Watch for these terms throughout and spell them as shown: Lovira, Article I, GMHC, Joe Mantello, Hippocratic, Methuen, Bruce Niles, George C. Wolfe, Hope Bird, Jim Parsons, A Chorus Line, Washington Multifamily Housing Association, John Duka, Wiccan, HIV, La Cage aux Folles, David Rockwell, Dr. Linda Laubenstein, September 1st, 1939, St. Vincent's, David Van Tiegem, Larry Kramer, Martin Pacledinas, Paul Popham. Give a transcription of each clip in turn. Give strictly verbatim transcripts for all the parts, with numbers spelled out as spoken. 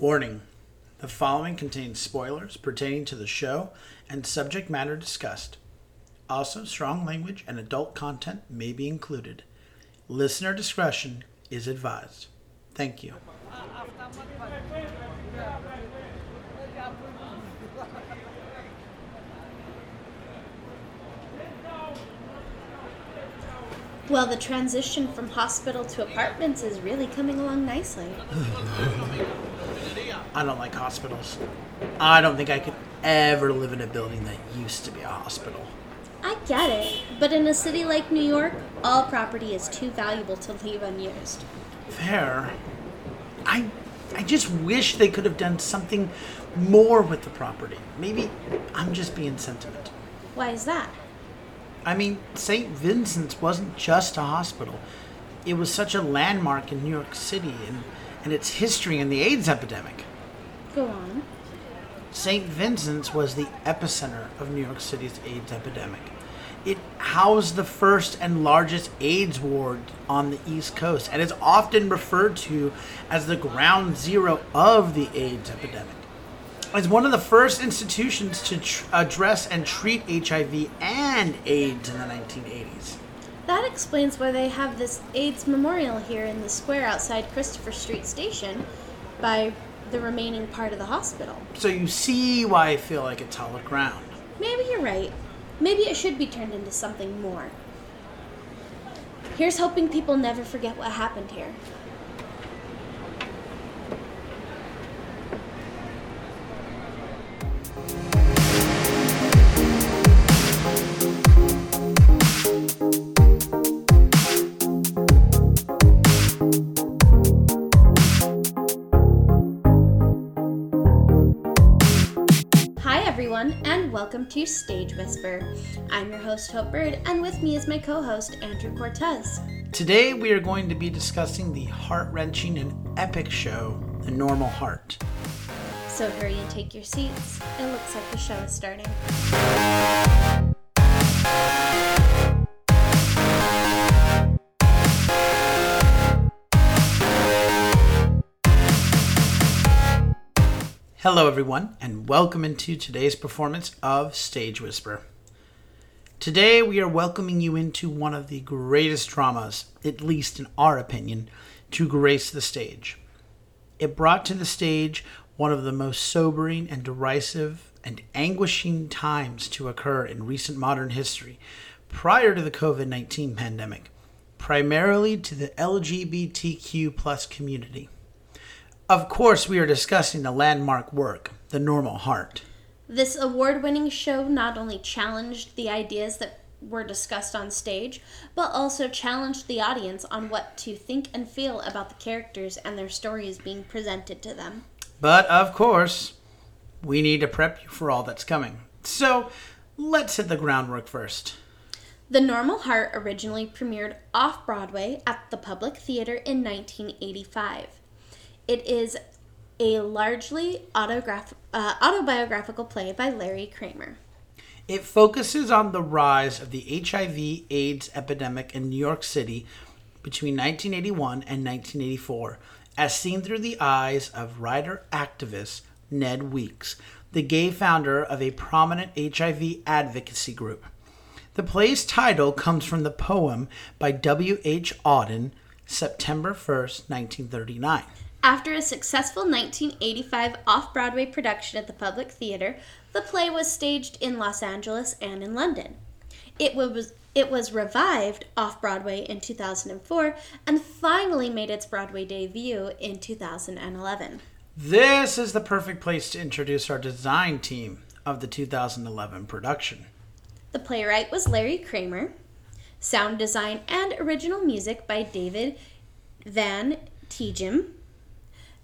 Warning. The following contains spoilers pertaining to the show and subject matter discussed. Also, strong language and adult content may be included. Listener discretion is advised. Thank you. Well, the transition from hospital to apartments is really coming along nicely. I don't like hospitals. I don't think I could ever live in a building that used to be a hospital. I get it, but in a city like New York, all property is too valuable to leave unused. Fair. I I just wish they could have done something more with the property. Maybe I'm just being sentimental. Why is that? I mean, Saint Vincent's wasn't just a hospital. It was such a landmark in New York City and, and its history and the AIDS epidemic. Go on. Saint Vincent's was the epicenter of New York City's AIDS epidemic. It housed the first and largest AIDS ward on the East Coast and is often referred to as the ground zero of the AIDS epidemic. It's one of the first institutions to tr- address and treat H I V and AIDS in the nineteen eighties. That explains why they have this AIDS memorial here in the square outside Christopher Street Station by the remaining part of the hospital. So you see why I feel like it's hollow ground. Maybe you're right. Maybe it should be turned into something more. Here's hoping people never forget what happened here. And welcome to Stage Whisper. I'm your host, Hope Bird, and with me is my co-host, Andrew Cortez. Today we are going to be discussing the heart-wrenching and epic show, The Normal Heart. So hurry and take your seats. It looks like the show is starting. Hello everyone, and welcome into today's performance of Stage Whisper. Today we are welcoming you into one of the greatest dramas, at least in our opinion, to grace the stage. It brought to the stage one of the most sobering and derisive and anguishing times to occur in recent modern history, prior to the covid nineteen pandemic, primarily to the L G B T Q plus community. Of course, we are discussing the landmark work, The Normal Heart. This award-winning show not only challenged the ideas that were discussed on stage, but also challenged the audience on what to think and feel about the characters and their stories being presented to them. But, of course, we need to prep you for all that's coming. So, let's hit the groundwork first. The Normal Heart originally premiered off-Broadway at the Public Theater in nineteen eighty-five. It is a largely autograph- uh, autobiographical play by Larry Kramer. It focuses on the rise of the H I V AIDS epidemic in New York City between nineteen eighty-one and nineteen eighty-four, as seen through the eyes of writer activist Ned Weeks, the gay founder of a prominent H I V advocacy group. The play's title comes from the poem by W H Auden, September first, nineteen thirty-nine. After a successful nineteen eighty-five off-Broadway production at the Public Theater, the play was staged in Los Angeles and in London. It was, it was revived off-Broadway in two thousand four and finally made its Broadway debut in two thousand eleven. This is the perfect place to introduce our design team of the two thousand eleven production. The playwright was Larry Kramer. Sound design and original music by David Van Tiegem.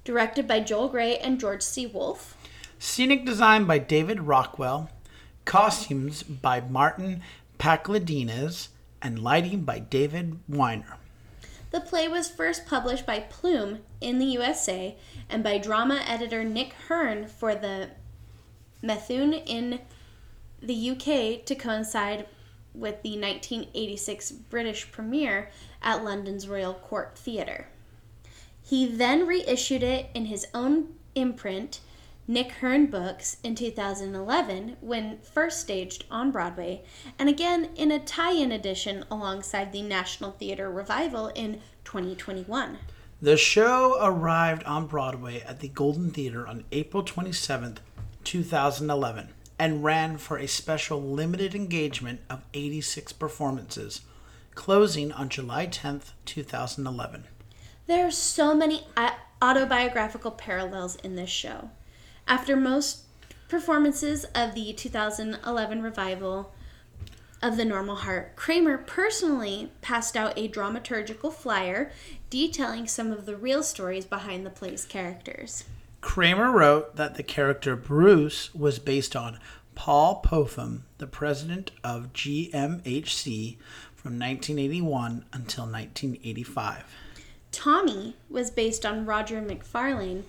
Directed by Joel Grey and George C. Wolfe. Scenic design by David Rockwell. Costumes by Martin Pacledinas. And lighting by David Weiner. The play was first published by Plume in the U S A and by drama editor Nick Hern for the Methuen in the U K to coincide with the nineteen eighty-six British premiere at London's Royal Court Theatre. He then reissued it in his own imprint Nick Hern Books in two thousand eleven when first staged on Broadway, and again in a tie-in edition alongside the National Theatre Revival in twenty twenty-one. The show arrived on Broadway at the Golden Theater on April twenty-seventh, two thousand eleven, and ran for a special limited engagement of eighty-six performances, closing on July tenth, two thousand eleven. There are so many autobiographical parallels in this show. After most performances of the two thousand eleven revival of The Normal Heart, Kramer personally passed out a dramaturgical flyer detailing some of the real stories behind the play's characters. Kramer wrote that the character Bruce was based on Paul Popham, the president of G M H C from nineteen eighty-one until nineteen eighty-five. Tommy was based on Rodger McFarlane,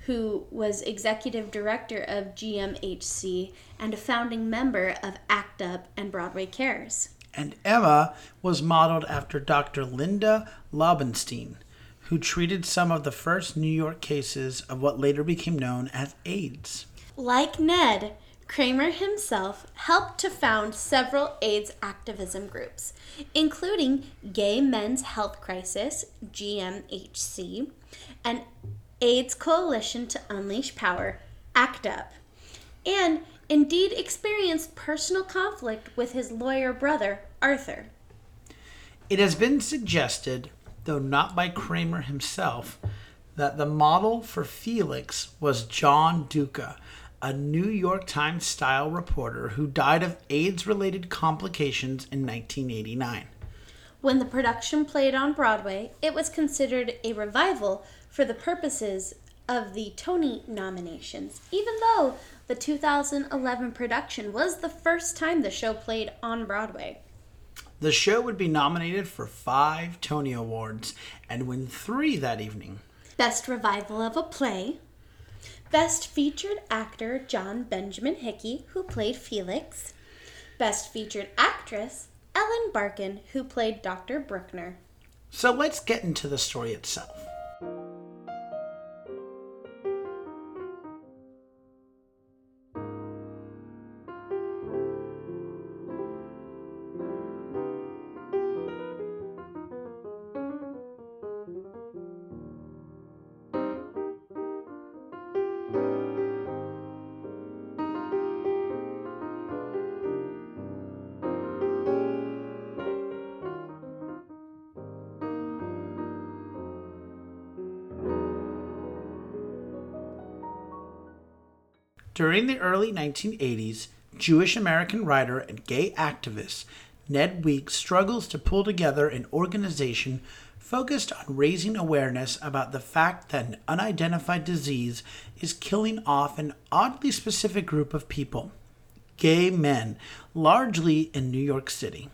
who was executive director of G M H C and a founding member of ACT UP and Broadway Cares. And Emma was modeled after Doctor Linda Laubenstein, who treated some of the first New York cases of what later became known as AIDS. Like Ned, Kramer himself helped to found several AIDS activism groups, including Gay Men's Health Crisis, G M H C, and AIDS Coalition to Unleash Power, ACT UP, and indeed experienced personal conflict with his lawyer brother, Arthur. It has been suggested, though not by Kramer himself, that the model for Felix was John Duka, a New York Times-style reporter who died of AIDS-related complications in nineteen eighty-nine. When the production played on Broadway, it was considered a revival for the purposes of the Tony nominations, even though the two thousand eleven production was the first time the show played on Broadway. The show would be nominated for five Tony Awards and win three that evening. Best Revival of a Play, Best Featured Actor John Benjamin Hickey, who played Felix, Best Featured Actress Ellen Barkin, who played Doctor Bruckner. So let's get into the story itself. During the early nineteen eighties, Jewish American writer and gay activist Ned Weeks struggles to pull together an organization focused on raising awareness about the fact that an unidentified disease is killing off an oddly specific group of people, gay men, largely in New York City.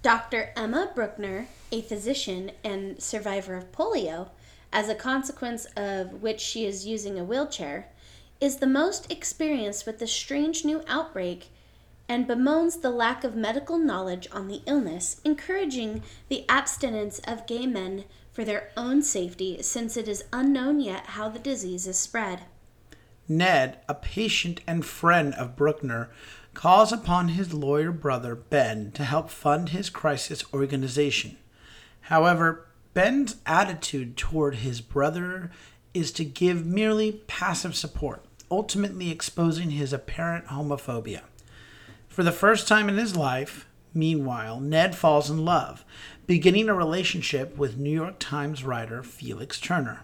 Doctor Emma Bruckner, a physician and survivor of polio, as a consequence of which she is using a wheelchair, is the most experienced with the strange new outbreak and bemoans the lack of medical knowledge on the illness, encouraging the abstinence of gay men for their own safety since it is unknown yet how the disease is spread. Ned, a patient and friend of Bruckner, calls upon his lawyer brother Ben to help fund his crisis organization. However, Ben's attitude toward his brother is to give merely passive support, ultimately exposing his apparent homophobia. For the first time in his life, meanwhile, Ned falls in love, beginning a relationship with New York Times writer Felix Turner.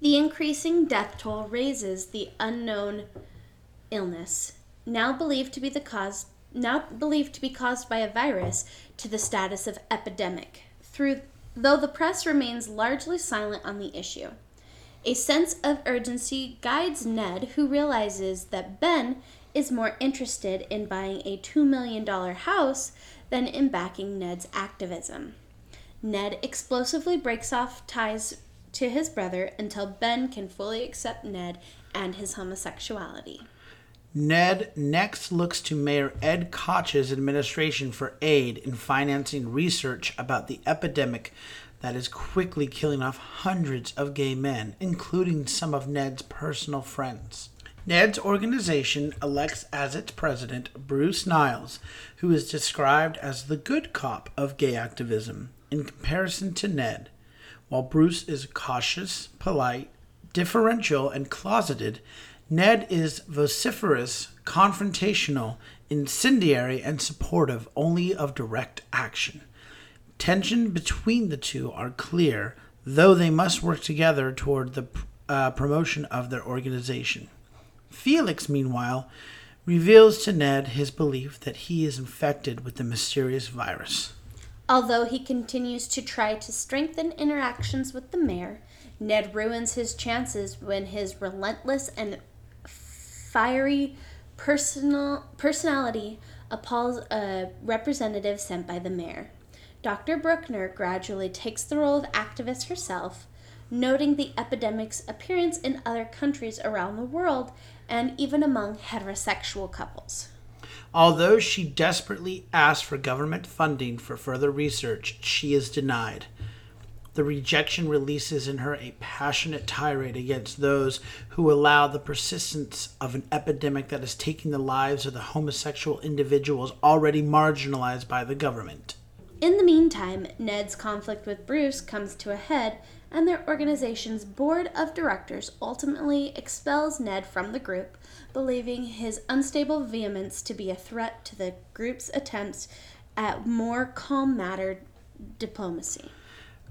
The increasing death toll raises the unknown illness, now believed to be the cause, now believed to be caused by a virus, to the status of epidemic, through, though the press remains largely silent on the issue. A sense of urgency guides Ned, who realizes that Ben is more interested in buying a two million dollars house than in backing Ned's activism. Ned explosively breaks off ties to his brother until Ben can fully accept Ned and his homosexuality. Ned next looks to Mayor Ed Koch's administration for aid in financing research about the epidemic that is quickly killing off hundreds of gay men, including some of Ned's personal friends. Ned's organization elects as its president Bruce Niles, who is described as the good cop of gay activism in comparison to Ned. While Bruce is cautious, polite, differential, and closeted, Ned is vociferous, confrontational, incendiary, and supportive only of direct action. Tension between the two are clear, though they must work together toward the uh, promotion of their organization. Felix, meanwhile, reveals to Ned his belief that he is infected with the mysterious virus. Although he continues to try to strengthen interactions with the mayor, Ned ruins his chances when his relentless and fiery personal personality appalls a representative sent by the mayor. Doctor Bruckner gradually takes the role of activist herself, noting the epidemic's appearance in other countries around the world and even among heterosexual couples. Although she desperately asks for government funding for further research, she is denied. The rejection releases in her a passionate tirade against those who allow the persistence of an epidemic that is taking the lives of the homosexual individuals already marginalized by the government. In the meantime, Ned's conflict with Bruce comes to a head, and their organization's board of directors ultimately expels Ned from the group, believing his unstable vehemence to be a threat to the group's attempts at more calm-mannered diplomacy.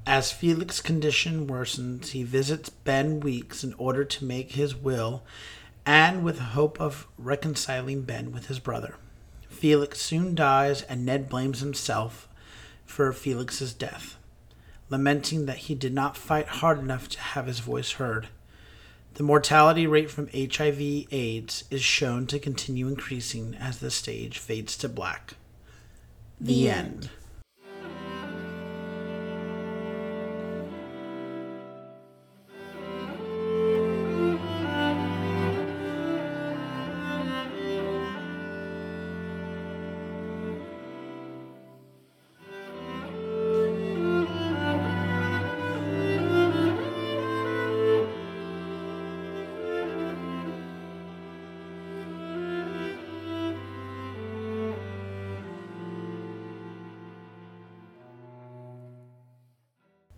As Felix's condition worsens, he visits Ben Weeks in order to make his will and with hope of reconciling Ben with his brother. Felix soon dies, and Ned blames himself for Felix's death, lamenting that he did not fight hard enough to have his voice heard. The mortality rate from H I V AIDS is shown to continue increasing as the stage fades to black. The, the end. end.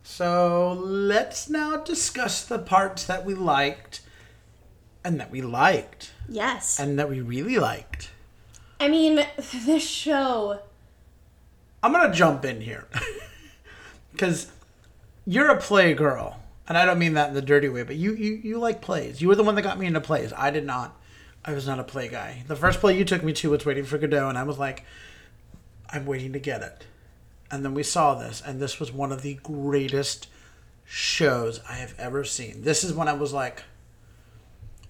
So let's now discuss the parts that we liked and that we liked. Yes. And that we really liked. I mean, this show. I'm going to jump in here because you're a play girl. And I don't mean that in the dirty way, but you, you, you like plays. You were the one that got me into plays. I did not. I was not a play guy. The first play you took me to was Waiting for Godot, and I was like, I'm waiting to get it. And then we saw this, and this was one of the greatest shows I have ever seen. This is when I was like,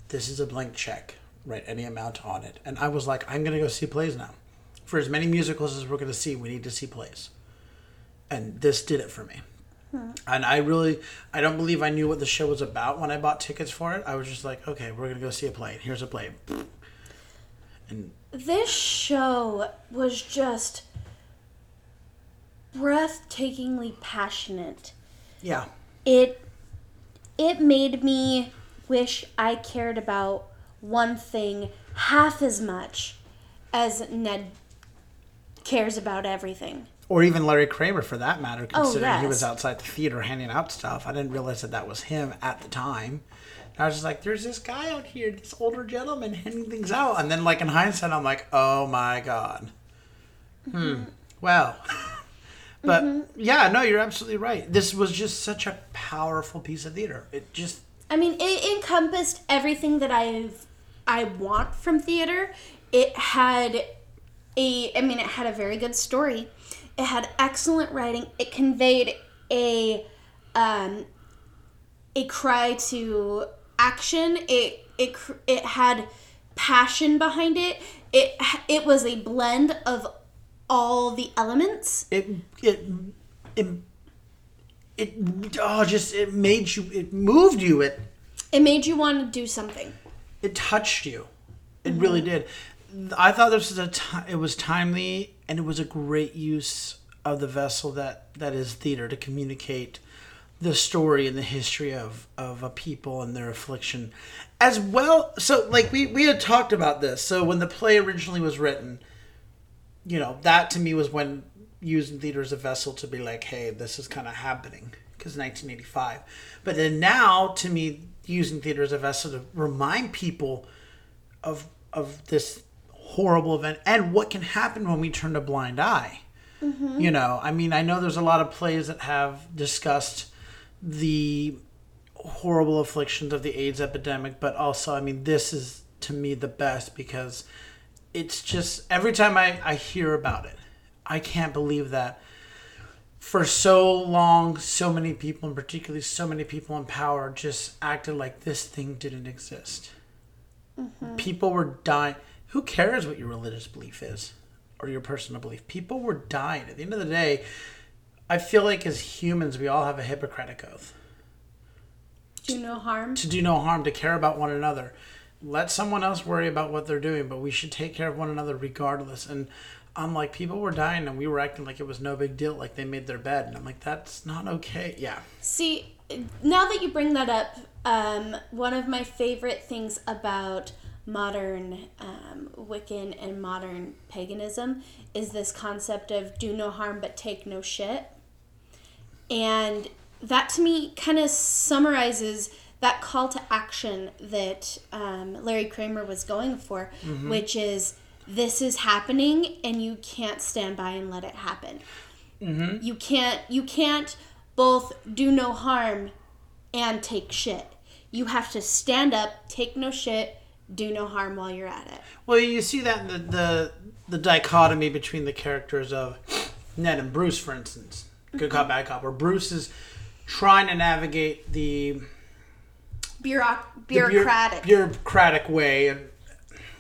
this is a blank check. Write any amount on it. And I was like, I'm going to go see plays now. For as many musicals as we're going to see, we need to see plays. And this did it for me. Hmm. And I really, I don't believe I knew what the show was about when I bought tickets for it. I was just like, okay, we're going to go see a play. Here's a play. And this show was just breathtakingly passionate. Yeah. It it made me wish I cared about one thing half as much as Ned cares about everything. Or even Larry Kramer, for that matter, considering oh, yes. he was outside the theater handing out stuff. I didn't realize that that was him at the time. And I was just like, there's this guy out here, this older gentleman handing things out. And then, like, in hindsight, I'm like, oh, my God. Hmm. Mm-hmm. Well. But, mm-hmm. yeah, no, you're absolutely right. This was just such a powerful piece of theater. It just... I mean, it encompassed everything that I've, I want from theater. It had a... I mean, it had a very good story. It had excellent writing. It conveyed a um, a cry to action. It it it had passion behind it. It it was a blend of all the elements. It it it it oh, just it made you. It moved you. It it made you want to do something. It touched you. It mm-hmm. really did. I thought this was a. T- it was timely, and it was a great use of the vessel that, that is theater, to communicate the story and the history of, of a people and their affliction as well. So like we, we had talked about this. So when the play originally was written, you know, that to me was when using theater as a vessel to be like, hey, this is kind of happening, because nineteen eighty-five. But then now to me, using theater as a vessel to remind people of, of this horrible event and what can happen when we turn a blind eye. Mm-hmm. You know, I mean, I know there's a lot of plays that have discussed the horrible afflictions of the AIDS epidemic, but also, I mean, this is to me the best, because it's just every time I, I hear about it, I can't believe that for so long, so many people, and particularly so many people in power, just acted like this thing didn't exist. Mm-hmm. People were dying. Who cares what your religious belief is or your personal belief? People were dying. At the end of the day, I feel like as humans, we all have a Hippocratic oath. Do no harm. To do no harm, to care about one another. Let someone else worry about what they're doing, but we should take care of one another regardless. And I'm like, people were dying and we were acting like it was no big deal, like they made their bed. And I'm like, that's not okay. Yeah. See, now that you bring that up, um, one of my favorite things about modern um, Wiccan and modern paganism is this concept of do no harm but take no shit. And that to me kind of summarizes that call to action that um, Larry Kramer was going for, mm-hmm. which is, this is happening and you can't stand by and let it happen. Mm-hmm. You can't, you can't both do no harm and take shit. You have to stand up, take no shit, do no harm while you're at it. Well, you see that in the, the, the dichotomy between the characters of Ned and Bruce, for instance. Good mm-hmm. cop, bad cop. Where Bruce is trying to navigate the... Bureauc- bureaucratic. The bureau- bureaucratic way and,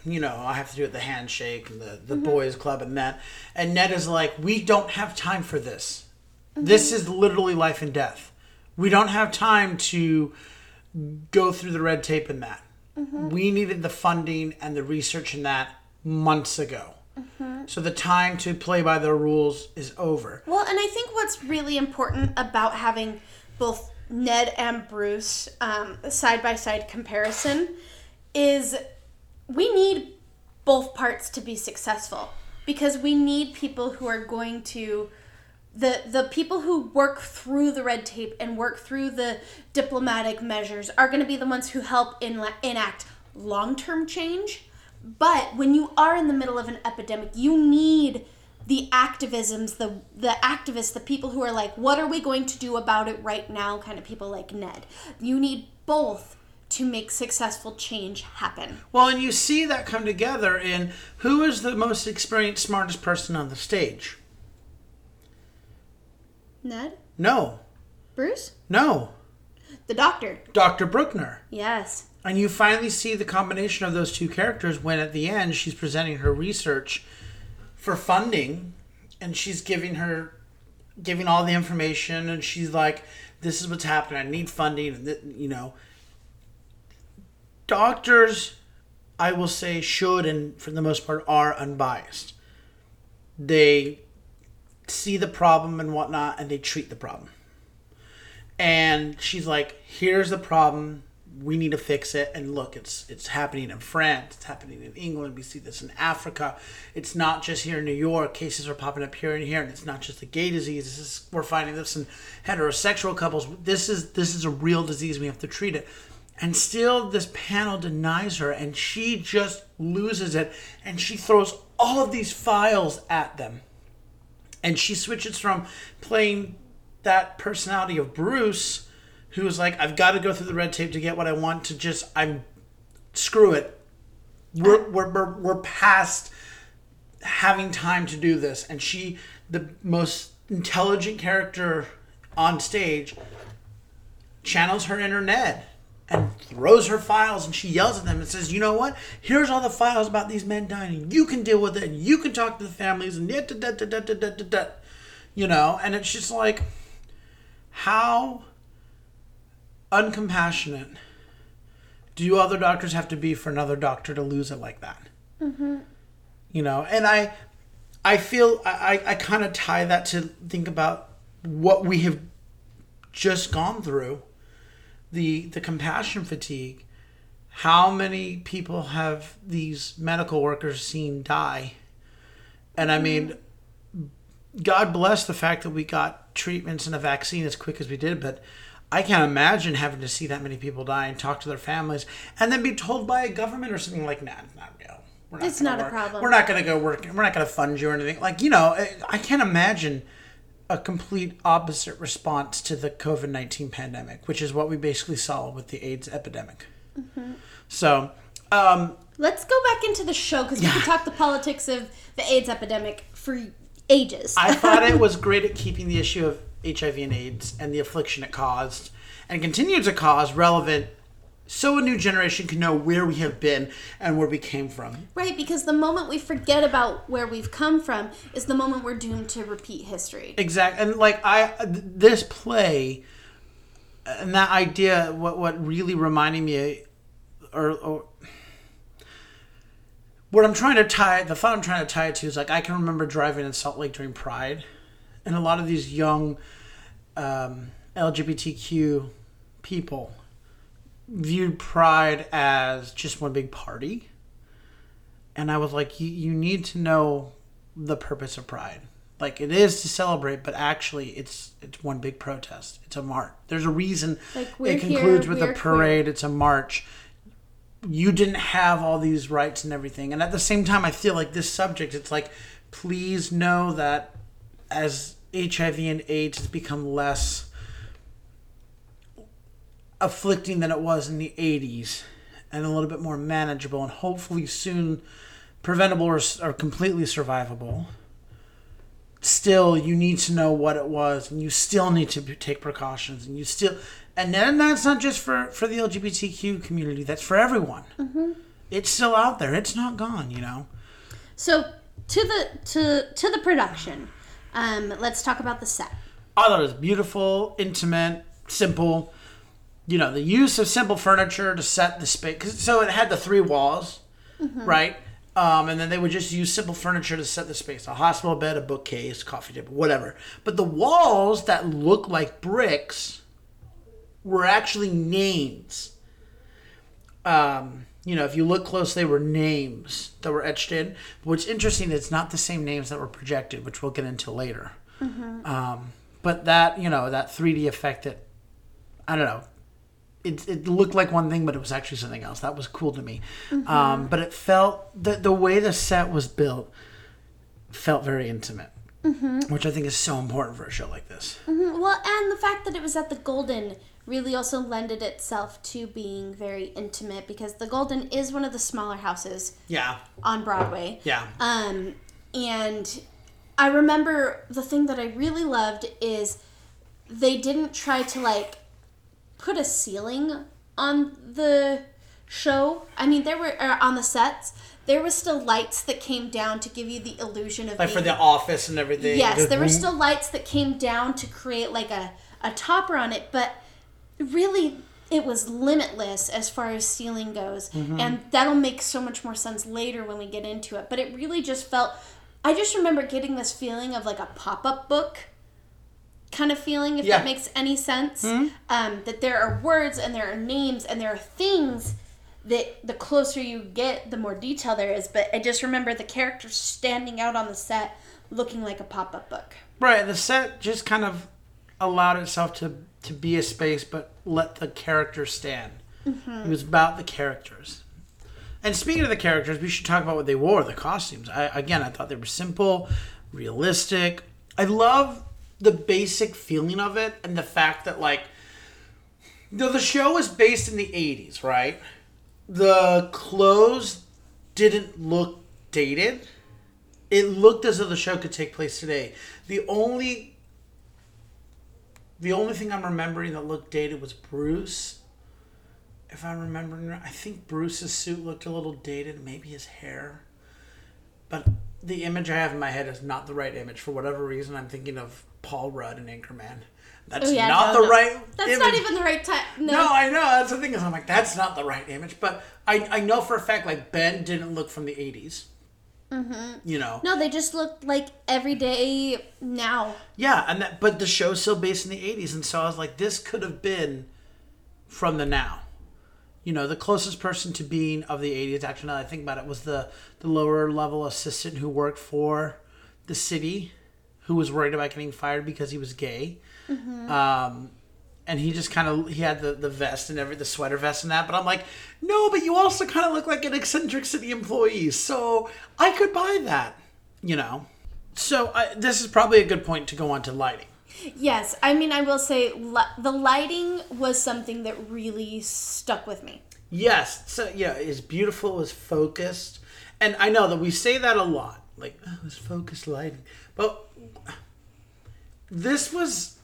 you know, I have to do it, the handshake and the, the mm-hmm. boys club and that. And Ned is like, we don't have time for this. Mm-hmm. This is literally life and death. We don't have time to go through the red tape and that. Mm-hmm. We needed the funding and the research in that months ago. Mm-hmm. So the time to play by their rules is over. Well, and I think what's really important about having both Ned and Bruce um, side-by-side comparison is... we need both parts to be successful, because we need people who are going to, the the people who work through the red tape and work through the diplomatic measures are going to be the ones who help in, enact long-term change. But when you are in the middle of an epidemic, you need the activisms, the the activists, the people who are like, what are we going to do about it right now, kind of people like Ned. You need both to make successful change happen. Well, and you see that come together in who is the most experienced, smartest person on the stage? Ned? No. Bruce? No. The doctor. Doctor Bruckner. Yes. And you finally see the combination of those two characters when at the end she's presenting her research for funding and she's giving her, giving all the information, and she's like, this is what's happening, I need funding, you know. Doctors, I will say, should and for the most part are unbiased. They see the problem and whatnot, and they treat the problem. And she's like, here's the problem. We need to fix it. And look, it's it's happening in France. It's happening in England. We see this in Africa. It's not just here in New York. Cases are popping up here and here. And it's not just the gay disease. This is, we're finding this in heterosexual couples. This is this is a real disease. We have to treat it. And still this panel denies her, and she just loses it, and she throws all of these files at them. And she switches from playing that personality of Bruce, who is like, I've got to go through the red tape to get what I want, to just, I'm, screw it. We're, we're, we're, we're past having time to do this. And she, the most intelligent character on stage, channels her inner Ned. And throws her files, and she yells at them and says, you know what? Here's all the files about these men dying. You can deal with it, and you can talk to the families, and da da da da da da da da. You know, and it's just like, how uncompassionate do other doctors have to be for another doctor to lose it like that? Mm-hmm. You know, and I, I feel I, I kind of tie that to think about what we have just gone through, the the compassion fatigue. How many people have these medical workers seen die? And I mean, God bless the fact that we got treatments and a vaccine as quick as we did, but I can't imagine having to see that many people die and talk to their families and then be told by a government or something like, nah, it's not real. We're not it's not work. a problem. We're not going to go work. We're not going to fund you or anything. Like, you know, I can't imagine a complete opposite response to the COVID nineteen pandemic, which is what we basically saw with the AIDS epidemic. Mm-hmm. So, um, let's go back into the show because we yeah. could talk the politics of the AIDS epidemic for ages. I thought it was great at keeping the issue of H I V and AIDS and the affliction it caused and continues to cause relevant, so a new generation can know where we have been and where we came from. Right, because the moment we forget about where we've come from is the moment we're doomed to repeat history. Exactly. And like I, this play and that idea, what what really reminded me, or, or what I'm trying to tie, the thought I'm trying to tie it to is like I can remember driving in Salt Lake during Pride, and a lot of these young um, L G B T Q people viewed Pride as just one big party, and I was like, you, you need to know the purpose of Pride. Like, it is to celebrate, but actually it's it's one big protest. It's a march. There's a reason like it concludes here, with a parade. Queer. It's a march. You didn't have all these rights and everything. And at the same time, I feel like this subject, it's like, please know that as H I V and AIDS has become less afflicting than it was in the eighties and a little bit more manageable and hopefully soon preventable or, or completely survivable, still you need to know what it was and you still need to take precautions and you still, and then that's not just for, for the L G B T Q community, that's for everyone. Mm-hmm. It's still out there. It's not gone, you know? So to the, to, to the production, um, let's talk about the set. I thought it was beautiful, intimate, simple, you know, the use of simple furniture to set the space. 'Cause, so it had the three walls, mm-hmm. right? Um, and then they would just use simple furniture to set the space. A hospital bed, a bookcase, coffee table, whatever. But the walls that look like bricks were actually names. Um, you know, if you look close, they were names that were etched in. But what's interesting, it's not the same names that were projected, which we'll get into later. Mm-hmm. Um, but that, you know, that three D effect that, I don't know. It it looked like one thing, but it was actually something else. That was cool to me. Mm-hmm. Um, but it felt... The, the way the set was built felt very intimate, mm-hmm. which I think is so important for a show like this. Mm-hmm. Well, and the fact that it was at the Golden really also lended itself to being very intimate because the Golden is one of the smaller houses yeah. on Broadway. Yeah. Um, and I remember the thing that I really loved is they didn't try to, like, put a ceiling on the show. I mean, there were uh, on the sets. There were still lights that came down to give you the illusion of like being, for the office and everything. Yes, there were still lights that came down to create like a a topper on it. But really, it was limitless as far as ceiling goes, mm-hmm. and that'll make so much more sense later when we get into it. But it really just felt. I just remember getting this feeling of like a pop-up book. Kind of feeling, if yeah. that makes any sense, mm-hmm. um, that there are words and there are names and there are things that the closer you get, the more detail there is. But I just remember the characters standing out on the set looking like a pop-up book. Right. The set just kind of allowed itself to, to be a space, but let the characters stand. Mm-hmm. It was about the characters. And speaking of the characters, we should talk about what they wore, the costumes. I, again, I thought they were simple, realistic. I love... the basic feeling of it and the fact that, like, though the show was based in the eighties, right? The clothes didn't look dated. It looked as though the show could take place today. The only, the only thing I'm remembering that looked dated was Bruce. If I'm remembering right, I think Bruce's suit looked a little dated, maybe his hair. But the image I have in my head is not the right image. For whatever reason, I'm thinking of Paul Rudd in Anchorman. That's oh, yeah, not no, the no. right That's image. Not even the right time. No. no, I know. That's the thing is I'm like, that's not the right image. But I, I know for a fact, like, Ben didn't look from the eighties. Mm-hmm. You know, no, they just looked like everyday now. Yeah, and that, but the show's still based in the eighties, and so I was like, this could have been from the now. You know, the closest person to being of the eighties, actually, now that I think about it, was the the lower level assistant who worked for the city, who was worried about getting fired because he was gay. Mm-hmm. Um, and he just kind of, he had the, the vest and every, the sweater vest and that. But I'm like, no, but you also kind of look like an eccentric city employee. So I could buy that, you know. So I, this is probably a good point to go on to lighting. Yes. I mean, I will say li- the lighting was something that really stuck with me. Yes. So, yeah, it's beautiful, it's focused. And I know that we say that a lot. Like, oh, it was focused lighting. But this was...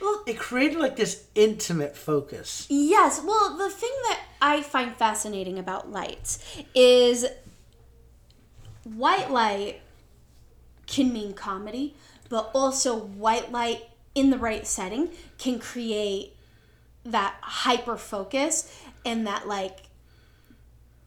Well, it created like this intimate focus. Yes. Well, the thing that I find fascinating about lights is white light can mean comedy, but also white light in the right setting can create that hyper focus and that, like,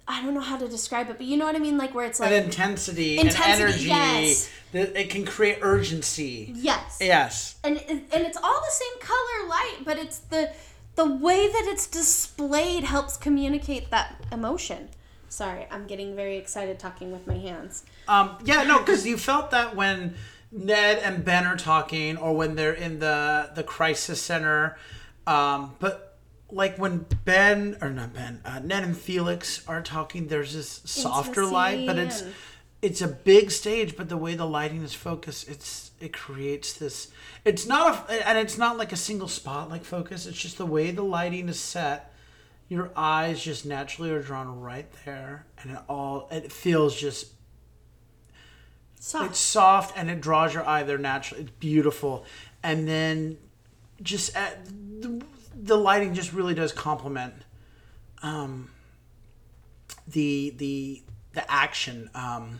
I don't know how to describe it, but you know what I mean? Like, where it's like... An intensity, intensity and energy. Yes. It can create urgency. Yes. Yes. And and it's all the same color light, but it's the the way that it's displayed helps communicate that emotion. Sorry, I'm getting very excited talking with my hands. Um, yeah, no, because you felt that when Ned and Ben are talking or when they're in the, the crisis center. Um, but... Like when Ben, or not Ben, uh, Ned and Felix are talking, there's this softer light, but it's it's a big stage, but the way the lighting is focused, it's it creates this, it's not, a, and it's not like a single spot like focus, it's just the way the lighting is set, your eyes just naturally are drawn right there, and it all, it feels just, soft. It's soft, and it draws your eye there naturally, it's beautiful, and then just at the, the lighting just really does complement um, the the the action. Um,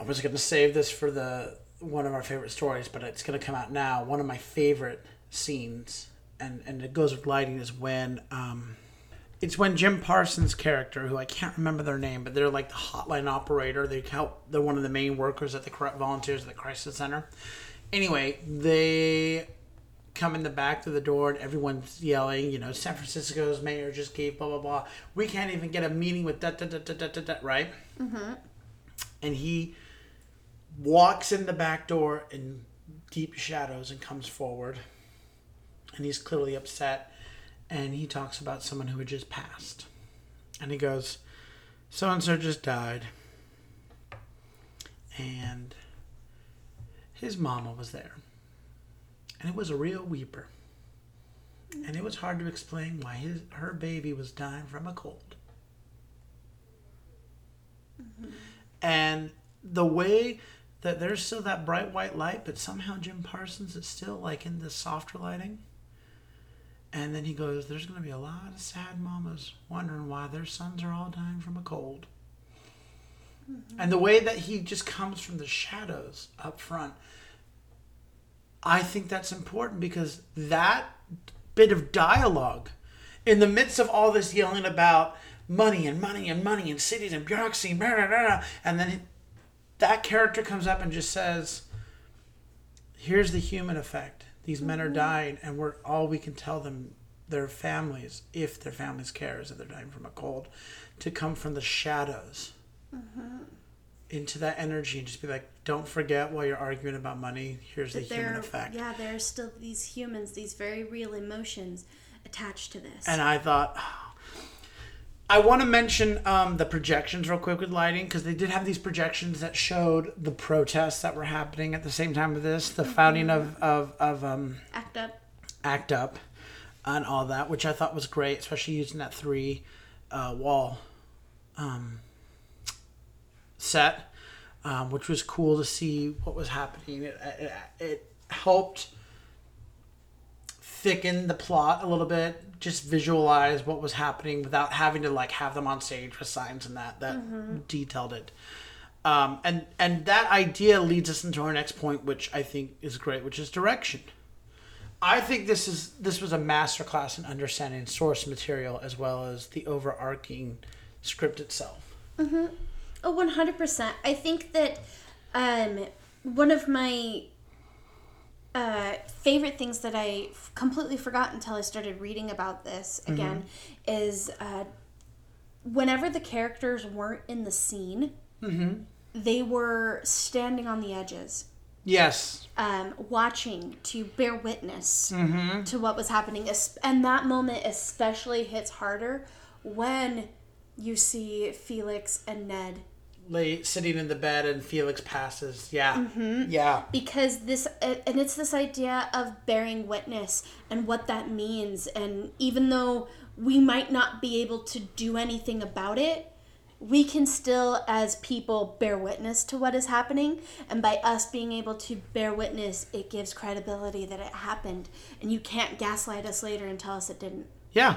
I was going to save this for the one of our favorite stories, but it's going to come out now. One of my favorite scenes, and, and it goes with lighting, is when um, it's when Jim Parsons' character, who I can't remember their name, but they're like the hotline operator. They help. They're one of the main workers at the volunteers at the crisis center. Anyway, they come in the back through the door and everyone's yelling, you know, San Francisco's mayor just gave blah, blah, blah. We can't even get a meeting with that, that, that, that, that, that, right? Mm-hmm. And he walks in the back door in deep shadows and comes forward. And he's clearly upset. And he talks about someone who had just passed. And he goes, so-and-so just died. And his mama was there. And it was a real weeper. And it was hard to explain why his her baby was dying from a cold. Mm-hmm. And the way that there's still that bright white light, but somehow Jim Parsons is still like in the softer lighting. And then he goes, there's going to be a lot of sad mamas wondering why their sons are all dying from a cold. Mm-hmm. And the way that he just comes from the shadows up front, I think that's important because that bit of dialogue in the midst of all this yelling about money and money and money and cities and bureaucracy, blah, blah, blah, and then that character comes up and just says, here's the human effect. These men are dying and we're all we can tell them, their families, if their families care, is that they're dying from a cold, to come from the shadows. Mm-hmm. Into that energy and just be like, don't forget while you're arguing about money, here's the human effect. Yeah, there are still these humans, these very real emotions attached to this. And I thought, oh. I want to mention um, the projections real quick with lighting, because they did have these projections that showed the protests that were happening at the same time with this, the mm-hmm. founding of, of, of um, ACT UP. ACT UP and all that, which I thought was great, especially using that three uh, wall um set, um, which was cool to see what was happening. It, it, it helped thicken the plot a little bit, just visualize what was happening without having to like have them on stage with signs and that, that mm-hmm. detailed it. Um, and, and that idea leads us into our next point, which I think is great, which is direction. I think this is, this was a masterclass in understanding source material as well as the overarching script itself. Mm-hmm. Oh, one hundred percent. I think that um, one of my uh, favorite things that I f- completely forgot until I started reading about this again mm-hmm. is uh, whenever the characters weren't in the scene, mm-hmm. they were standing on the edges. Yes. Um, watching to bear witness mm-hmm. to what was happening. And that moment especially hits harder when you see Felix and Ned lay sitting in the bed and Felix passes. Yeah. Mm-hmm. Yeah. Because this, and it's this idea of bearing witness and what that means. And even though we might not be able to do anything about it, we can still, as people, bear witness to what is happening. And by us being able to bear witness, it gives credibility that it happened. And you can't gaslight us later and tell us it didn't. Yeah.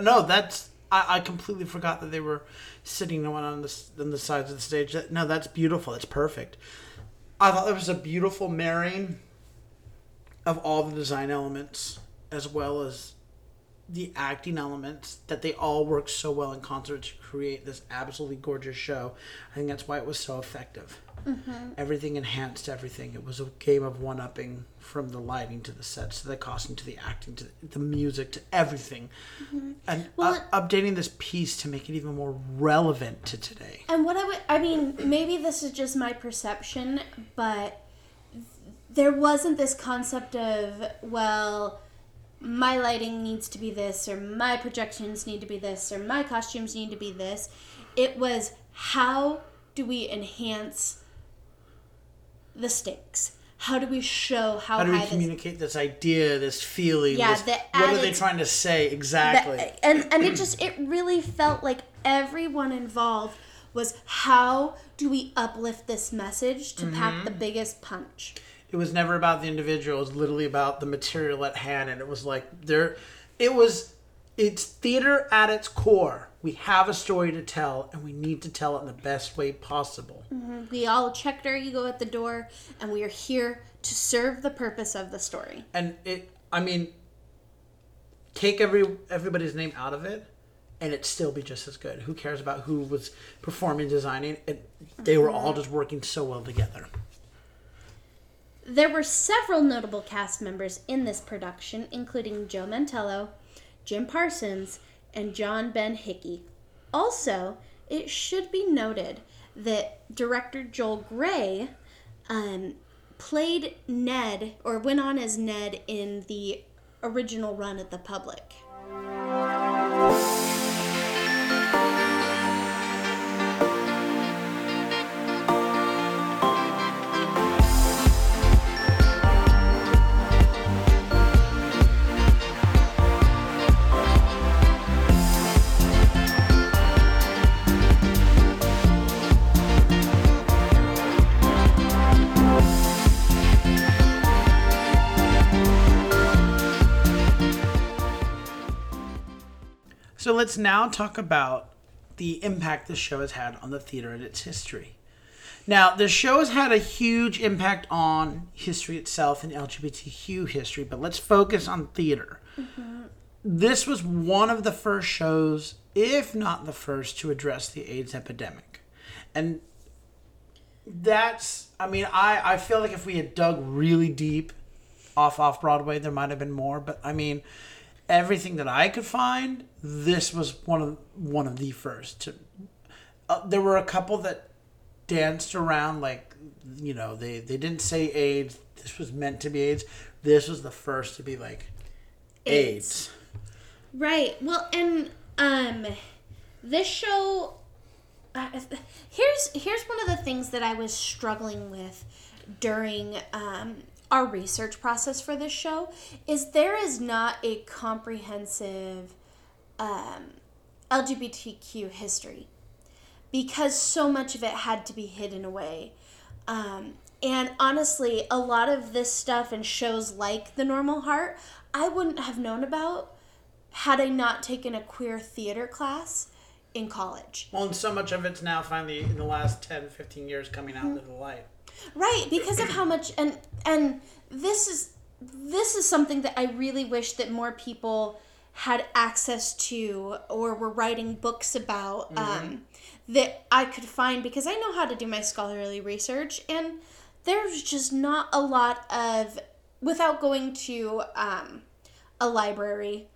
No, that's... I, I completely forgot that they were sitting on, on, the, on the sides of the stage. No, that's beautiful. That's perfect. I thought there was a beautiful marrying of all the design elements as well as the acting elements, that they all work so well in concert to create this absolutely gorgeous show. I think that's why it was so effective. Mm-hmm. Everything enhanced everything. It was a game of one-upping, from the lighting to the sets to the costume to the acting to the music to everything. Mm-hmm. And well, uh, updating this piece to make it even more relevant to today. And what I would, I mean, maybe this is just my perception, but there wasn't this concept of, well, my lighting needs to be this, or my projections need to be this, or my costumes need to be this. It was, how do we enhance the stakes? How do we show how How do we high communicate this, this idea, this feeling? Yeah, this, the added, what are they trying to say exactly? The, and and it just, it really felt like everyone involved was, how do we uplift this message to mm-hmm. pack the biggest punch? It was never about the individual. It was literally about the material at hand. And it was like, there, it was, it's theater at its core. We have a story to tell, and we need to tell it in the best way possible. Mm-hmm. We all checked our ego at the door, and we are here to serve the purpose of the story. And it, I mean, take every everybody's name out of it, and it'd still be just as good. Who cares about who was performing, designing? It, they were all just working so well together. There were several notable cast members in this production, including Joe Mantello, Jim Parsons, and John Ben Hickey. Also, it should be noted that director Joel Grey um, played Ned, or went on as Ned, in the original run at the Public. So let's now talk about the impact the show has had on the theater and its history. Now, the show has had a huge impact on history itself and L G B T Q history, but let's focus on theater. Mm-hmm. This was one of the first shows, if not the first, to address the AIDS epidemic. And that's, I mean, I, I feel like if we had dug really deep off off Broadway, there might have been more, but I mean, everything that I could find, this was one of one of the first. To, uh, there were a couple that danced around, like, you know, they, they didn't say AIDS. This was meant to be AIDS. This was the first to be like AIDS. AIDS. Right. Well, and um, this show. Uh, here's here's one of the things that I was struggling with during um. our research process for this show, is there is not a comprehensive um, L G B T Q history, because so much of it had to be hidden away. Um, and honestly, a lot of this stuff and shows like The Normal Heart, I wouldn't have known about had I not taken a queer theater class in college. Well, and so much of it's now finally in the last ten, fifteen years coming out mm-hmm. into the light. Right, because of how much, and and this is this is something that I really wish that more people had access to or were writing books about, mm-hmm. um, that I could find, because I know how to do my scholarly research, and there's just not a lot of, without going to um, a library.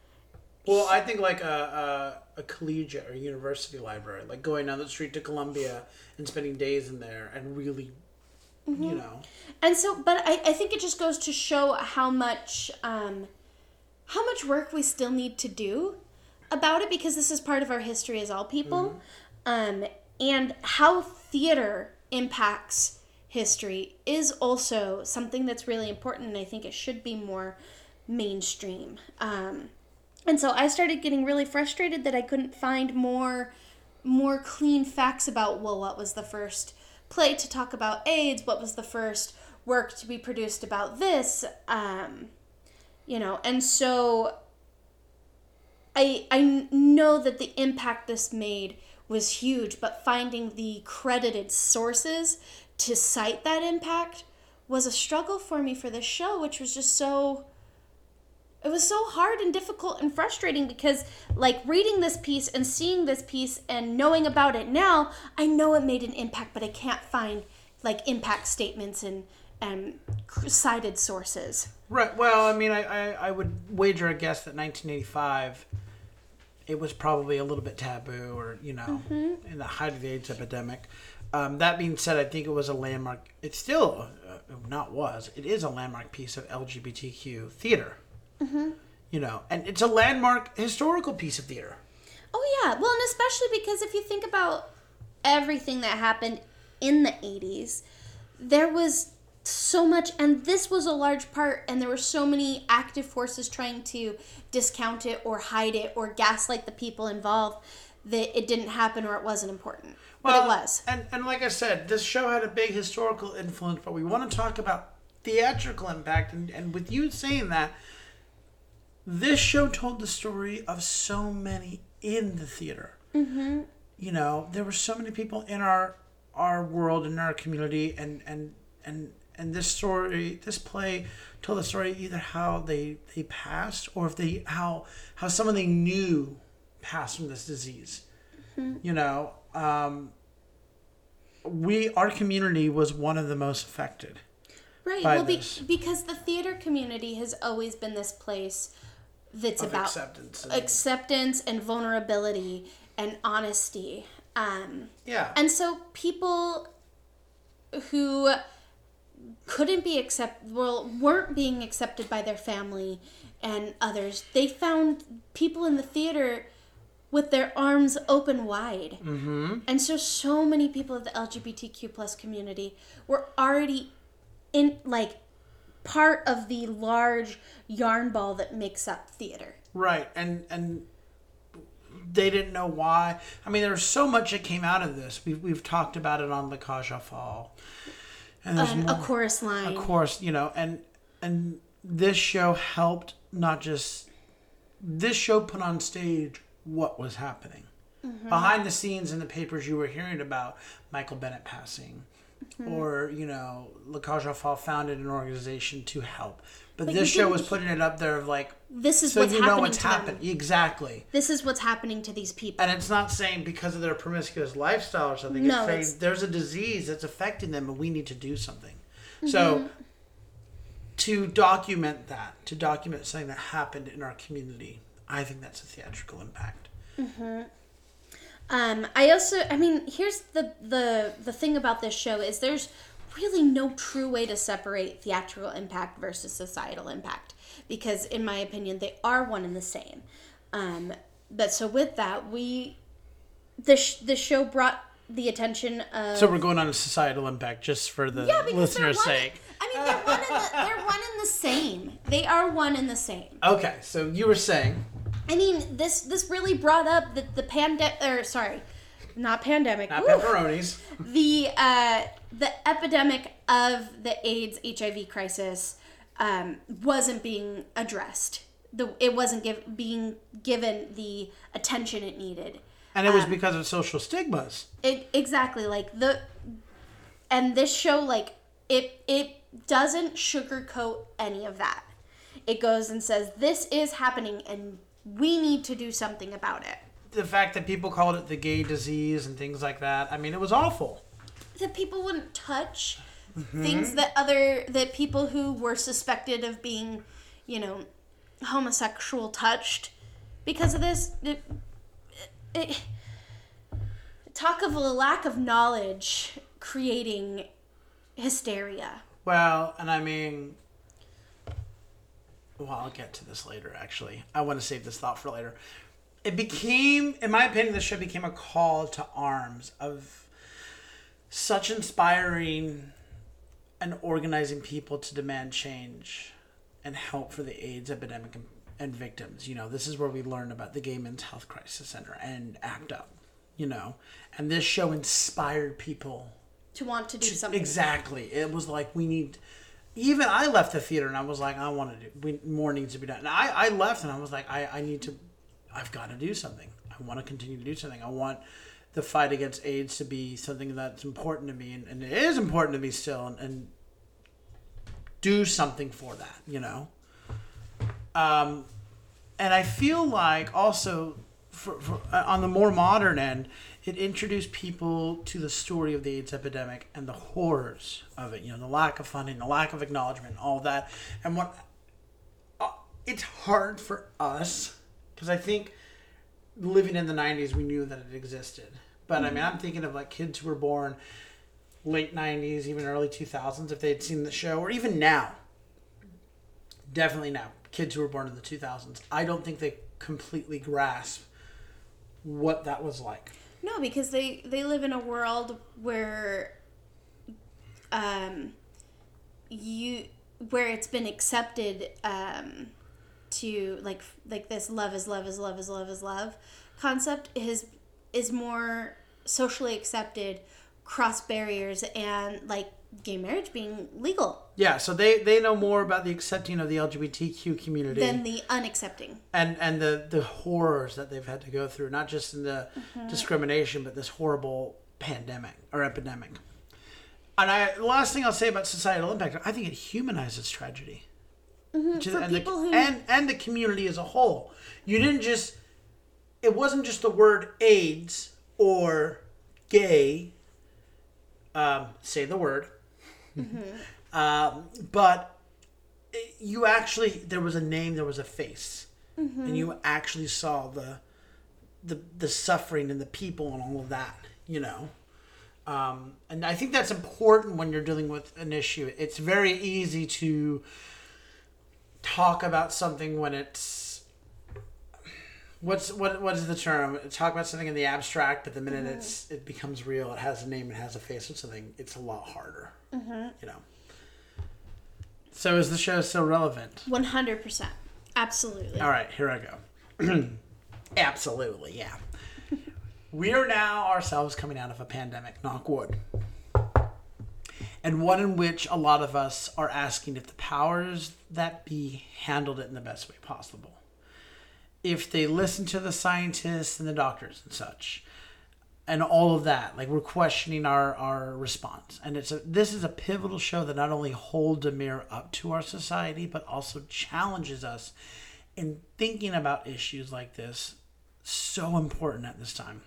Well, I think like a, a, a collegiate or university library, like going down the street to Columbia and spending days in there and really, mm-hmm. you know. And so, but I, I think it just goes to show how much, um, how much work we still need to do about it, because this is part of our history as all people, mm-hmm. um, and how theater impacts history is also something that's really important, and I think it should be more mainstream. Um, And so I started getting really frustrated that I couldn't find more more clean facts about, well, what was the first play to talk about AIDS? What was the first work to be produced about this? Um, you know, and so I, I know that the impact this made was huge, but finding the credited sources to cite that impact was a struggle for me for this show, which was just so... It was so hard and difficult and frustrating, because, like, reading this piece and seeing this piece and knowing about it now, I know it made an impact, but I can't find, like, impact statements and, and cited sources. Right. Well, I mean, I, I, I would wager a guess that nineteen eighty-five, it was probably a little bit taboo, or, you know, mm-hmm. in the height of the AIDS epidemic. Um, that being said, I think it was a landmark. It still uh, not was. It is a landmark piece of L G B T Q theater. Mm-hmm. You know, and it's a landmark historical piece of theater. Oh, yeah. Well, and especially because if you think about everything that happened in the eighties, there was so much, and this was a large part, and there were so many active forces trying to discount it or hide it or gaslight the people involved that it didn't happen or it wasn't important. Well, but it was. And, and like I said, this show had a big historical influence, but we want to talk about theatrical impact, and, and with you saying that, this show told the story of so many in the theater. Mm-hmm. You know, there were so many people in our our world, in our community, and and and, and this story, this play, told the story either how they, they passed, or if they how how someone they knew passed from this disease. Mm-hmm. You know, um, we our community was one of the most affected. Right. Well, be, because the theater community has always been this place that's about acceptance and, acceptance and vulnerability and honesty. Um, yeah. And so people who couldn't be accepted, well, weren't being accepted by their family and others, they found people in the theater with their arms open wide. Mm-hmm. And so, so many people of the L G B T Q plus community were already in, like, part of the large yarn ball that makes up theater. Right. And and they didn't know why. I mean, there's so much that came out of this. We've, we've talked about it on La Cage aux Folles. And there's um, more, A Chorus Line. A Chorus, you know. And, and this show helped not just... This show put on stage what was happening. Mm-hmm. Behind the scenes in the papers you were hearing about Michael Bennett passing. Mm-hmm. Or, you know, La Cage aux Folles founded an organization to help. But, but this show was putting it up there of like, this is so what's you know what's happening. Exactly. This is what's happening to these people. And it's not saying because of their promiscuous lifestyle or something. No, it's saying it's... there's a disease that's affecting them and we need to do something. Mm-hmm. So to document that, to document something that happened in our community, I think that's a theatrical impact. Mm-hmm. Um, I also, I mean, here's the, the the thing about this show is there's really no true way to separate theatrical impact versus societal impact, because in my opinion, they are one and the same. Um, but so with that, we, the sh- the show brought the attention of... So we're going on a societal impact just for the yeah, listener's sake. I mean, they're one, in the, they're one in the same. They are one in the same. Okay, so you were saying... I mean, this this really brought up the, the pandemic, or sorry, not pandemic. Not pepperonis. Ooh, the, uh, the epidemic of the AIDS H I V crisis um, wasn't being addressed. The It wasn't give, being given the attention it needed. And it was um, because of social stigmas. It, exactly. Like the, and this show, like, it it doesn't sugarcoat any of that. It goes and says, this is happening, and we need to do something about it. The fact that people called it the gay disease and things like that, I mean, it was awful. That people wouldn't touch mm-hmm. things that other, that people who were suspected of being, you know, homosexual touched because of this. It, it, talk of a lack of knowledge creating hysteria. Well, and I mean... Well, I'll get to this later, actually. I want to save this thought for later. It became, in my opinion, this show became a call to arms of such inspiring and organizing people to demand change and help for the AIDS epidemic and, and victims. You know, this is where we learned about the Gay Men's Health Crisis Center and ACT UP, you know. And this show inspired people. To want to do to, something. Exactly. It was like, we need... Even I left the theater and I was like, I want to do, we, more needs to be done. And I, I left and I was like, I, I need to, I've got to do something. I want to continue to do something. I want the fight against AIDS to be something that's important to me. And, and it is important to me still. And, and do something for that, you know? Um, and I feel like also, for, for, on the more modern end, it introduced people to the story of the AIDS epidemic and the horrors of it. You know, the lack of funding, the lack of acknowledgement, all that. And what uh, it's hard for us, because I think living in the nineties, we knew that it existed. But, mm-hmm. I mean, I'm thinking of, like, kids who were born late nineties, even early two thousands, if they'd seen the show, or even now. Definitely now. Kids who were born in the two thousands. I don't think they completely grasp what that was like. No, because they, they live in a world where, um, you where it's been accepted, um, to like like this love is love is love is love is love concept is is more socially accepted, cross barriers, and like gay marriage being legal. Yeah, so they, they know more about the accepting of the L G B T Q community than the unaccepting. And and the, the horrors that they've had to go through, not just in the mm-hmm. discrimination, but this horrible pandemic or epidemic. And I last thing I'll say about societal impact, I think it humanizes tragedy. Mm-hmm. Is, For and, people the, who... and and the community as a whole. You didn't just, it wasn't just the word AIDS or gay, um, say the word. Mm-hmm. Um, but you actually, there was a name, there was a face, mm-hmm. and you actually saw the, the, the suffering and the people and all of that, you know? Um, and I think that's important when you're dealing with an issue. It's very easy to talk about something when it's, what's, what, what is the term? Talk about something in the abstract, but the minute mm-hmm. it's, it becomes real, it has a name, it has a face or something, it's a lot harder, mm-hmm. you know? So is the show still relevant? one hundred percent. Absolutely. All right, here I go. Absolutely, yeah. We are now ourselves coming out of a pandemic, knock wood. And one in which a lot of us are asking if the powers that be handled it in the best way possible. If they listened to the scientists and the doctors and such. And all of that, like we're questioning our, our response. And it's a, this is a pivotal show that not only holds a mirror up to our society, but also challenges us in thinking about issues like this, so important at this time.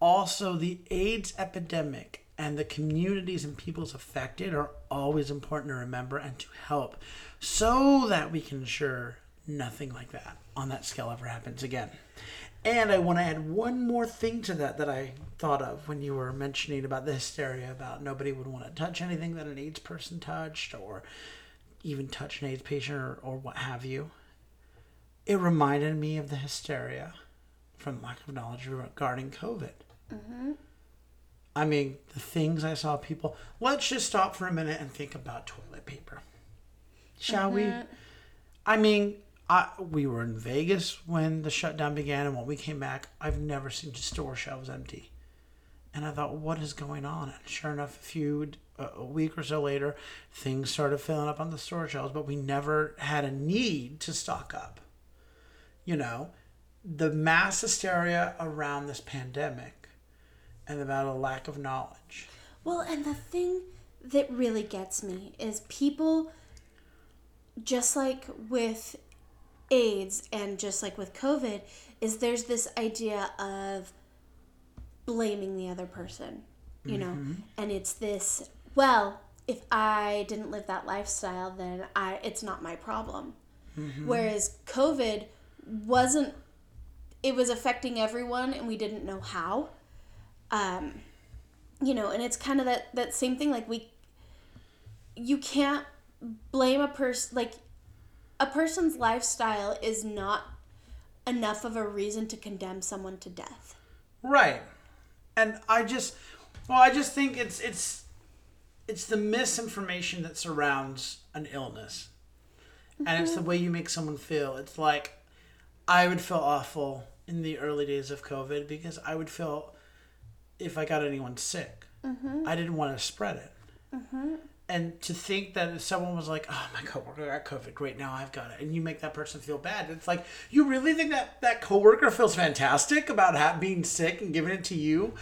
Also, the AIDS epidemic and the communities and peoples affected are always important to remember and to help so that we can ensure nothing like that on that scale ever happens again. And I want to add one more thing to that that I thought of when you were mentioning about the hysteria about nobody would want to touch anything that an AIDS person touched or even touch an AIDS patient or, or what have you. It reminded me of the hysteria from lack of knowledge regarding COVID. Mm-hmm. I mean, the things I saw people... Let's just stop for a minute and think about toilet paper. Shall mm-hmm. we? I mean... I, we were in Vegas when the shutdown began, and when we came back, I've never seen store shelves empty. And I thought, what is going on? And sure enough, a few uh, a week or so later, things started filling up on the store shelves, but we never had a need to stock up. You know, the mass hysteria around this pandemic and about a lack of knowledge. Well, and the thing that really gets me is people, just like with AIDS and just like with COVID is there's this idea of blaming the other person, you mm-hmm. know, and it's this, well, if I didn't live that lifestyle, then I it's not my problem. Mm-hmm. Whereas COVID wasn't, it was affecting everyone and we didn't know how. Um, you know, and it's kind of that, that same thing. Like we, you can't blame a person, like a person's lifestyle is not enough of a reason to condemn someone to death. Right. And I just, well, I just think it's, it's, it's the misinformation that surrounds an illness. Mm-hmm. And it's the way you make someone feel. It's like, I would feel awful in the early days of COVID because I would feel if I got anyone sick, mm-hmm. I didn't want to spread it. Mm-hmm. And to think that if someone was like, oh, my coworker got COVID, great, now I've got it. And you make that person feel bad. It's like, you really think that that coworker feels fantastic about ha- being sick and giving it to you?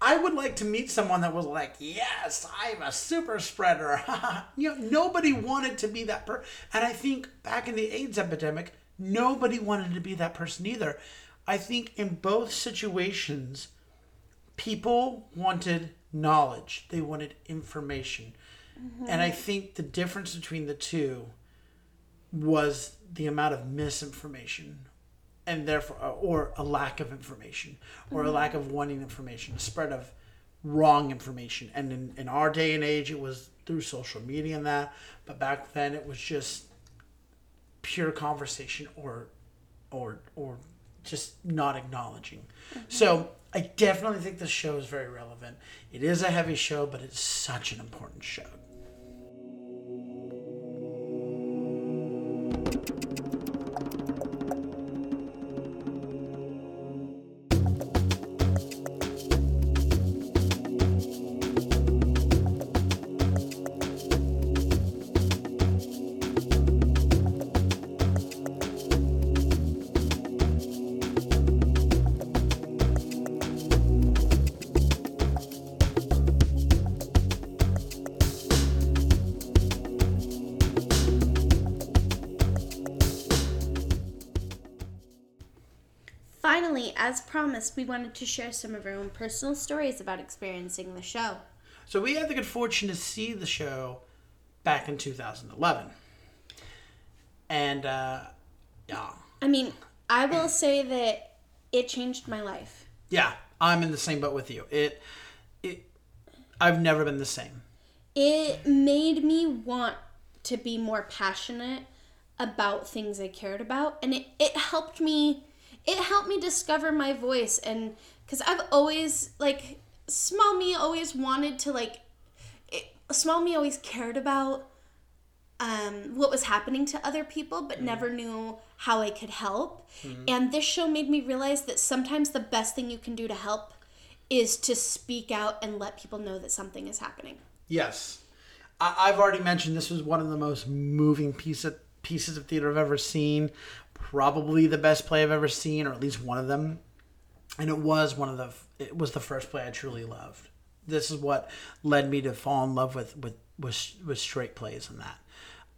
I would like to meet someone that was like, yes, I'm a super spreader. You know, nobody wanted to be that person. And I think back in the AIDS epidemic, nobody wanted to be that person either. I think in both situations, people wanted knowledge. They wanted information. Mm-hmm. And I think the difference between the two was the amount of misinformation and therefore, or a lack of information, or mm-hmm. a lack of wanting information, a spread of wrong information. And in, in our day and age, it was through social media and that. But back then, it was just pure conversation or or or just not acknowledging. Mm-hmm. So I definitely think this show is very relevant. It is a heavy show, but it's such an important show. As promised, we wanted to share some of our own personal stories about experiencing the show. So we had the good fortune to see the show back in two thousand eleven. And, uh, yeah. I mean, I will say that it changed my life. Yeah, I'm in the same boat with you. It, it, I've never been the same. It made me want to be more passionate about things I cared about. And it, it helped me... It helped me discover my voice, and because I've always, like, small me always wanted to, like, it, small me always cared about um, what was happening to other people, but mm. never knew how I could help. Mm. And this show made me realize that sometimes the best thing you can do to help is to speak out and let people know that something is happening. Yes. I- I've already mentioned this was one of the most moving piece of, pieces of theater I've ever seen. Probably the best play I've ever seen, or at least one of them. And it was one of the, it was the first play I truly loved. This is what led me to fall in love with, with, with, with straight plays and that.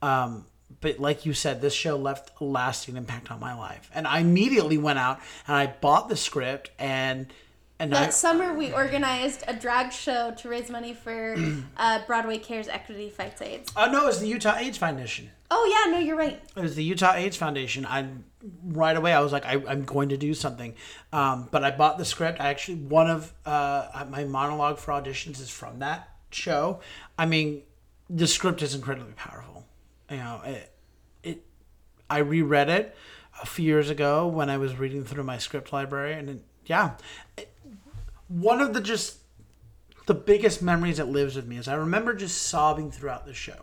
Um, but like you said, this show left a lasting impact on my life. And I immediately went out and I bought the script and, and that I, summer we organized a drag show to raise money for uh, Broadway Cares Equity Fights AIDS. Oh, uh, no, it was the Utah AIDS Foundation. Oh, yeah, no, you're right. It was the Utah AIDS Foundation. I right away, I was like, I, I'm going to do something. Um, but I bought the script. I actually, one of uh, my monologue for auditions is from that show. I mean, the script is incredibly powerful. You know, it, it. I reread it a few years ago when I was reading through my script library. And it, yeah, it, one of the just, the biggest memories that lives with me is I remember just sobbing throughout the show.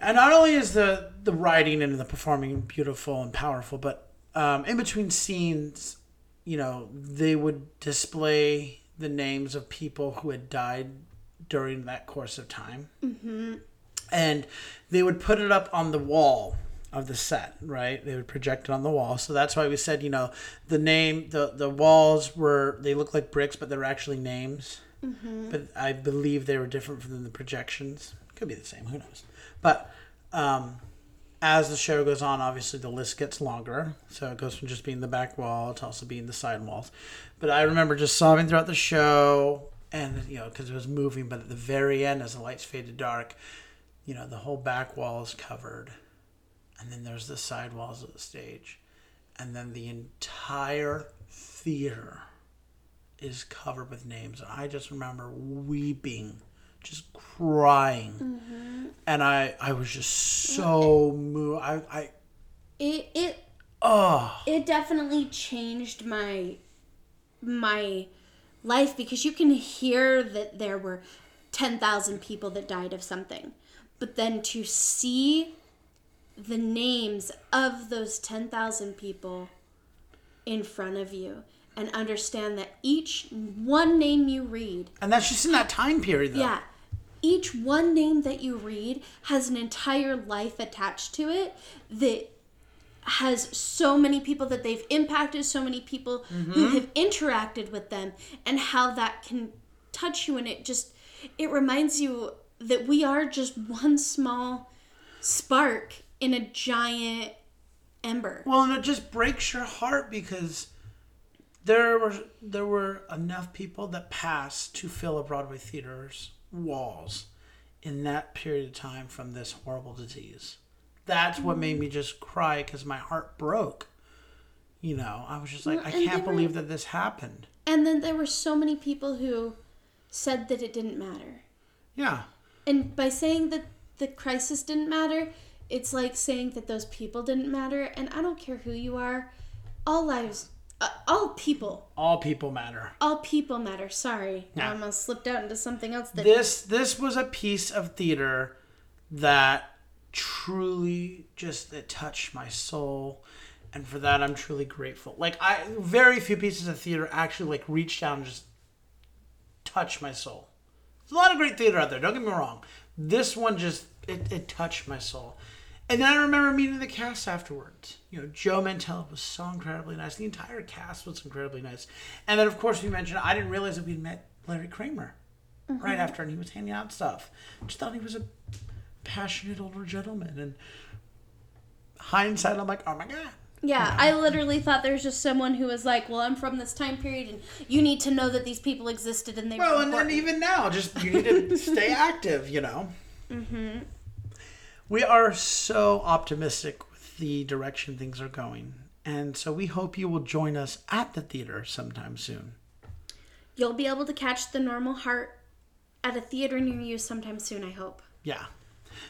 And not only is the, the writing and the performing beautiful and powerful, but um, in between scenes, you know, they would display the names of people who had died during that course of time. Mm-hmm. And they would put it up on the wall of the set, right? They would project it on the wall. So that's why we said, you know, the name, the, the walls were, they looked like bricks, but they were actually names. Mm-hmm. But I believe they were different from the projections. Could be the same. Who knows? But um, as the show goes on, obviously the list gets longer. So it goes from just being the back wall to also being the side walls. But I remember just sobbing throughout the show, and, you know, because it was moving. But at the very end, as the lights faded dark, you know, the whole back wall is covered. And then there's the side walls of the stage. And then the entire theater is covered with names. And I just remember weeping, just crying. Mm-hmm. And I, I was just so moved. I, I it it oh. It definitely changed my my life, because you can hear that there were ten thousand people that died of something. But then to see the names of those ten thousand people in front of you, and understand that each one name you read... And that's just in that time period, though. Yeah. Each one name that you read has an entire life attached to it that has so many people that they've impacted, so many people mm-hmm. who have interacted with them, and how that can touch you. And it just... It reminds you that we are just one small spark in a giant ember. Well, and it just breaks your heart, because... There were there were enough people that passed to fill a Broadway theater's walls in that period of time from this horrible disease. That's what made me just cry, because my heart broke. You know, I was just like, well, I can't believe were, that this happened. And then there were so many people who said that it didn't matter. Yeah. And by saying that the crisis didn't matter, it's like saying that those people didn't matter. And I don't care who you are, all lives Uh, all people. All people matter. All people matter. Sorry. Yeah. I almost slipped out into something else. That this this was a piece of theater that truly just it touched my soul. And for that, I'm truly grateful. Like, I very few pieces of theater actually, like, reach down and just touch my soul. There's a lot of great theater out there. Don't get me wrong. This one just, it, it touched my soul. And then I remember meeting the cast afterwards. You know, Joe Mantello was so incredibly nice. The entire cast was incredibly nice. And then, of course, we mentioned, I didn't realize that we'd met Larry Kramer mm-hmm. right after, and he was handing out stuff. Just thought he was a passionate older gentleman. And hindsight, I'm like, oh my God. Yeah, I literally thought there was just someone who was like, well, I'm from this time period, and you need to know that these people existed, and they well, were Well, and then even now, just you need to stay active, you know? Mm-hmm. We are so optimistic with the direction things are going. And so we hope you will join us at the theater sometime soon. You'll be able to catch The Normal Heart at a theater near you sometime soon, I hope. Yeah.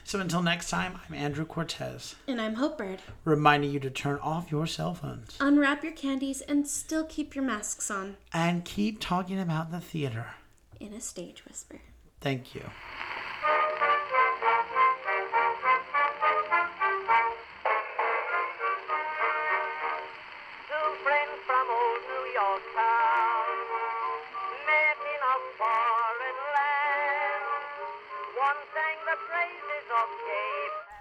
So until next time, I'm Andrew Cortez. And I'm Hope Bird. Reminding you to turn off your cell phones. Unwrap your candies and still keep your masks on. And keep talking about the theater. In a stage whisper. Thank you.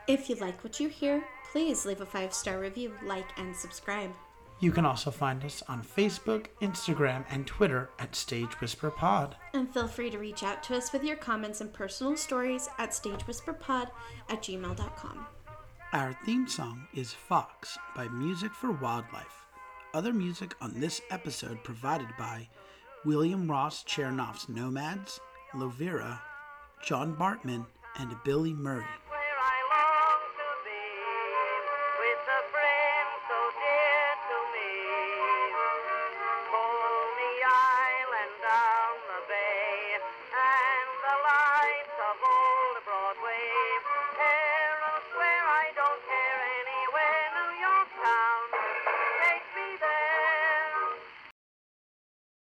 If you like what you hear, please leave a five-star review, like, and subscribe. You can also find us on Facebook, Instagram, and Twitter at Stage Whisper Pod. And feel free to reach out to us with your comments and personal stories at stagewhisperpod at gmail dot com. Our theme song is Fox by Music for Wildlife. Other music on this episode provided by William Ross Chernoff's Nomads, Lovira, John Bartman, and Billy Murray.